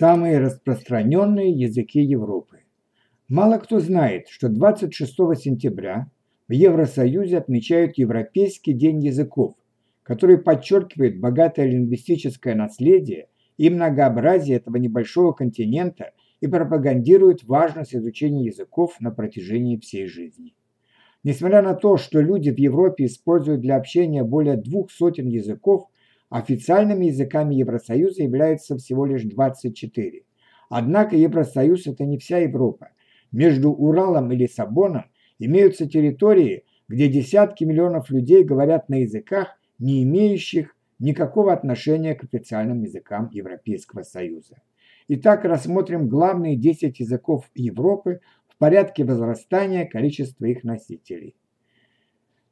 самые распространенные языки Европы. Мало кто знает, что 26 сентября в Евросоюзе отмечают Европейский день языков, который подчеркивает богатое лингвистическое наследие и многообразие этого небольшого континента и пропагандирует важность изучения языков на протяжении всей жизни. Несмотря на то, что люди в Европе используют для общения более 200 языков, официальными языками Евросоюза являются всего лишь 24. Однако Евросоюз – это не вся Европа. Между Уралом и Лиссабоном имеются территории, где десятки миллионов людей говорят на языках, не имеющих никакого отношения к официальным языкам Европейского Союза. Итак, рассмотрим главные 10 языков Европы в порядке возрастания количества их носителей.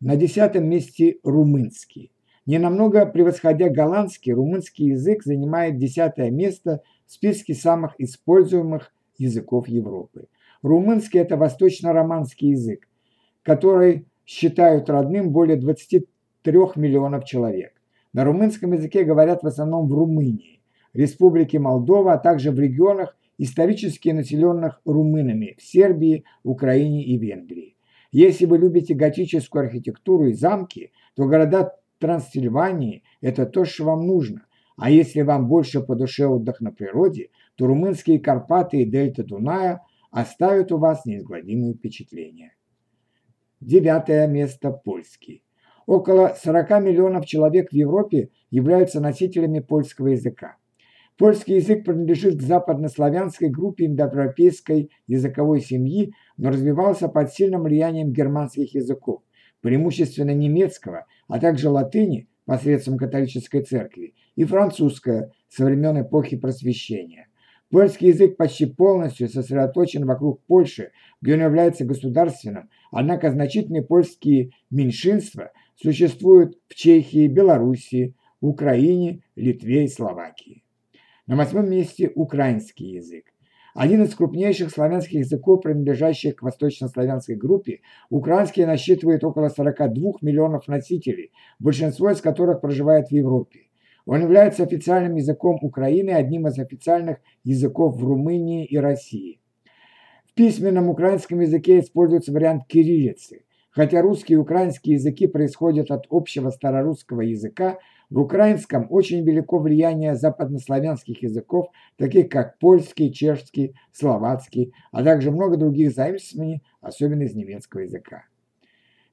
На 10-м месте румынский. Ненамного превосходя голландский, румынский язык занимает 10-е место в списке самых используемых языков Европы. Румынский – это восточно-романский язык, который считают родным более 23 миллионов человек. На румынском языке говорят в основном в Румынии, Республике Молдова, а также в регионах, исторически населенных румынами в Сербии, Украине и Венгрии. Если вы любите готическую архитектуру и замки, то города Трансильвании – это то, что вам нужно. А если вам больше по душе отдых на природе, то румынские Карпаты и дельта Дуная оставят у вас неизгладимые впечатления. 9-е место – польский. Около 40 миллионов человек в Европе являются носителями польского языка. Польский язык принадлежит к западнославянской группе индоевропейской языковой семьи, но развивался под сильным влиянием германских языков, преимущественно немецкого, а также латыни посредством католической церкви и французского со времен эпохи Просвещения. Польский язык почти полностью сосредоточен вокруг Польши, где он является государственным, однако значительные польские меньшинства существуют в Чехии, Белоруссии, Украине, Литве и Словакии. На 8-м месте украинский язык. Один из крупнейших славянских языков, принадлежащих к восточнославянской группе, украинский насчитывает около 42 миллионов носителей, большинство из которых проживает в Европе. Он является официальным языком Украины и одним из официальных языков в Румынии и России. В письменном украинском языке используется вариант кириллицы. Хотя русский и украинский языки происходят от общего старорусского языка, в украинском очень велико влияние западнославянских языков, таких как польский, чешский, словацкий, а также много других заимствований, особенно из немецкого языка.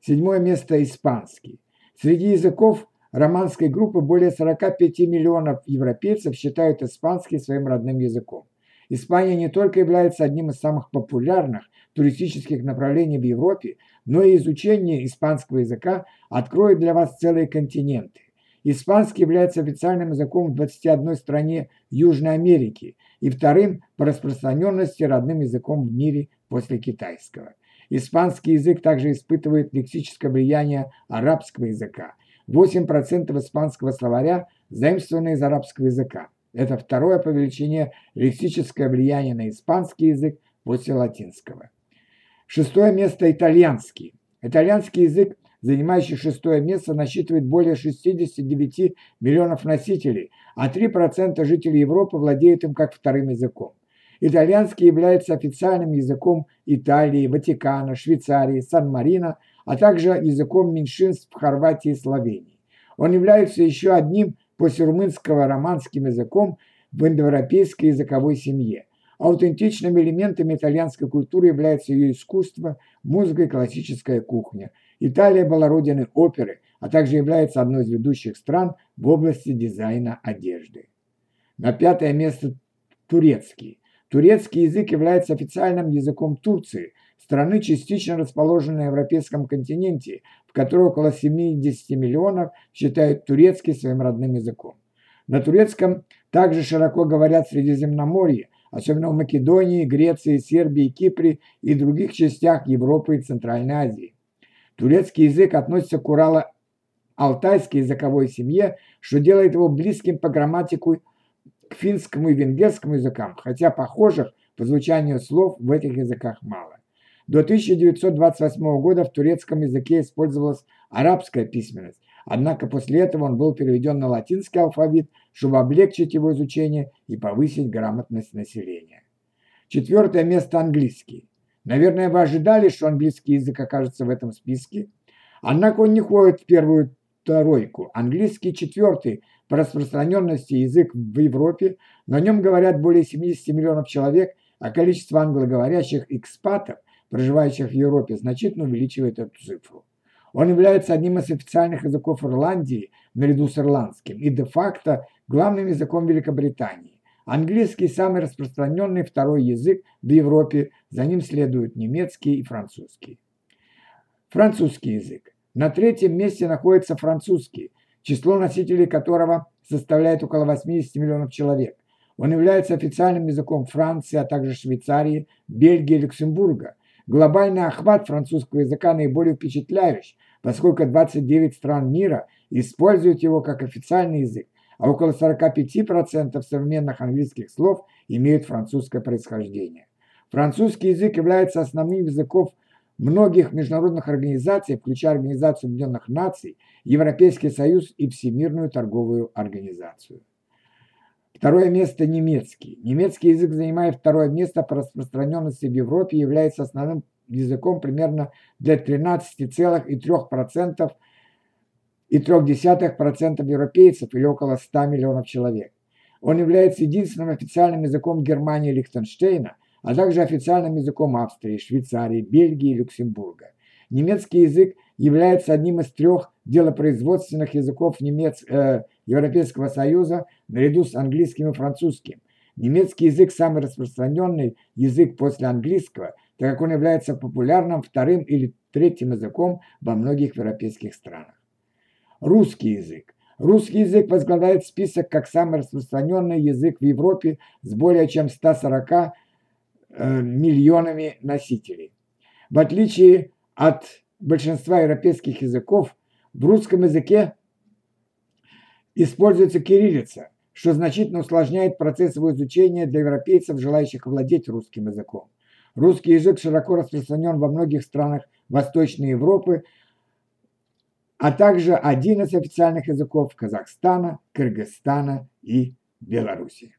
7-е место – испанский. Среди языков романской группы более 45 миллионов европейцев считают испанский своим родным языком. Испания не только является одним из самых популярных туристических направлений в Европе, но и изучение испанского языка откроет для вас целые континенты. Испанский является официальным языком в 21 стране Южной Америки и вторым по распространенности родным языком в мире после китайского. Испанский язык также испытывает лексическое влияние арабского языка. 8% испанского словаря заимствованы из арабского языка. Это второе по величине лексическое влияние на испанский язык после латинского. 6-е место – итальянский. Итальянский язык, занимающий 6-е место, насчитывает более 69 миллионов носителей, а 3% жителей Европы владеют им как вторым языком. Итальянский является официальным языком Италии, Ватикана, Швейцарии, Сан-Марино, а также языком меньшинств в Хорватии и Словении. Он является еще одним после румынского романским языком в индоевропейской языковой семье. Аутентичными элементами итальянской культуры являются ее искусство, музыка и классическая кухня. Италия была родиной оперы, а также является одной из ведущих стран в области дизайна одежды. На 5-е место – турецкий. Турецкий язык является официальным языком Турции, страны, частично расположенной на европейском континенте, в которой около 70 миллионов считают турецкий своим родным языком. На турецком также широко говорят в Средиземноморье, особенно в Македонии, Греции, Сербии, Кипре и других частях Европы и Центральной Азии. Турецкий язык относится к урало-алтайской языковой семье, что делает его близким по грамматику к финскому и венгерскому языкам, хотя похожих по звучанию слов в этих языках мало. До 1928 года в турецком языке использовалась арабская письменность, Однако после этого он был переведен на латинский алфавит, чтобы облегчить его изучение и повысить грамотность населения. 4-е место – английский. Наверное, вы ожидали, что английский язык окажется в этом списке? Однако он не входит в первую тройку. Английский 4-й по распространенности язык в Европе, на нем говорят более 70 миллионов человек, а количество англоговорящих экспатов, проживающих в Европе, значительно увеличивает эту цифру. Он является одним из официальных языков Ирландии наряду с ирландским и де-факто главным языком Великобритании. Английский – самый распространенный второй язык в Европе, за ним следуют немецкий и французский. Французский язык. На 3-м месте находится французский, число носителей которого составляет около 80 миллионов человек. Он является официальным языком Франции, а также Швейцарии, Бельгии и Люксембурга. Глобальный охват французского языка наиболее впечатляющий, поскольку 29 стран мира используют его как официальный язык, а около 45% современных английских слов имеют французское происхождение. Французский язык является основным языком многих международных организаций, включая Организацию Объединенных Наций, Европейский Союз и Всемирную торговую организацию. 2-е место – немецкий. Немецкий язык занимает 2-е место по распространенности в Европе и является основным языком примерно для 13,3% европейцев или около 100 миллионов человек. Он является единственным официальным языком Германии и Лихтенштейна, а также официальным языком Австрии, Швейцарии, Бельгии и Люксембурга. Немецкий язык является одним из 3 делопроизводственных языков Европейского Союза наряду с английским и французским. Немецкий язык – самый распространенный язык после английского, так как он является популярным 2-м или 3-м языком во многих европейских странах. Русский язык. Русский язык возглавляет список как самый распространенный язык в Европе с более чем 140 миллионами носителей. В отличие от большинства европейских языков, в русском языке используется кириллица, что значительно усложняет процесс его изучения для европейцев, желающих владеть русским языком. Русский язык широко распространен во многих странах Восточной Европы, а также один из официальных языков Казахстана, Кыргызстана и Беларуси.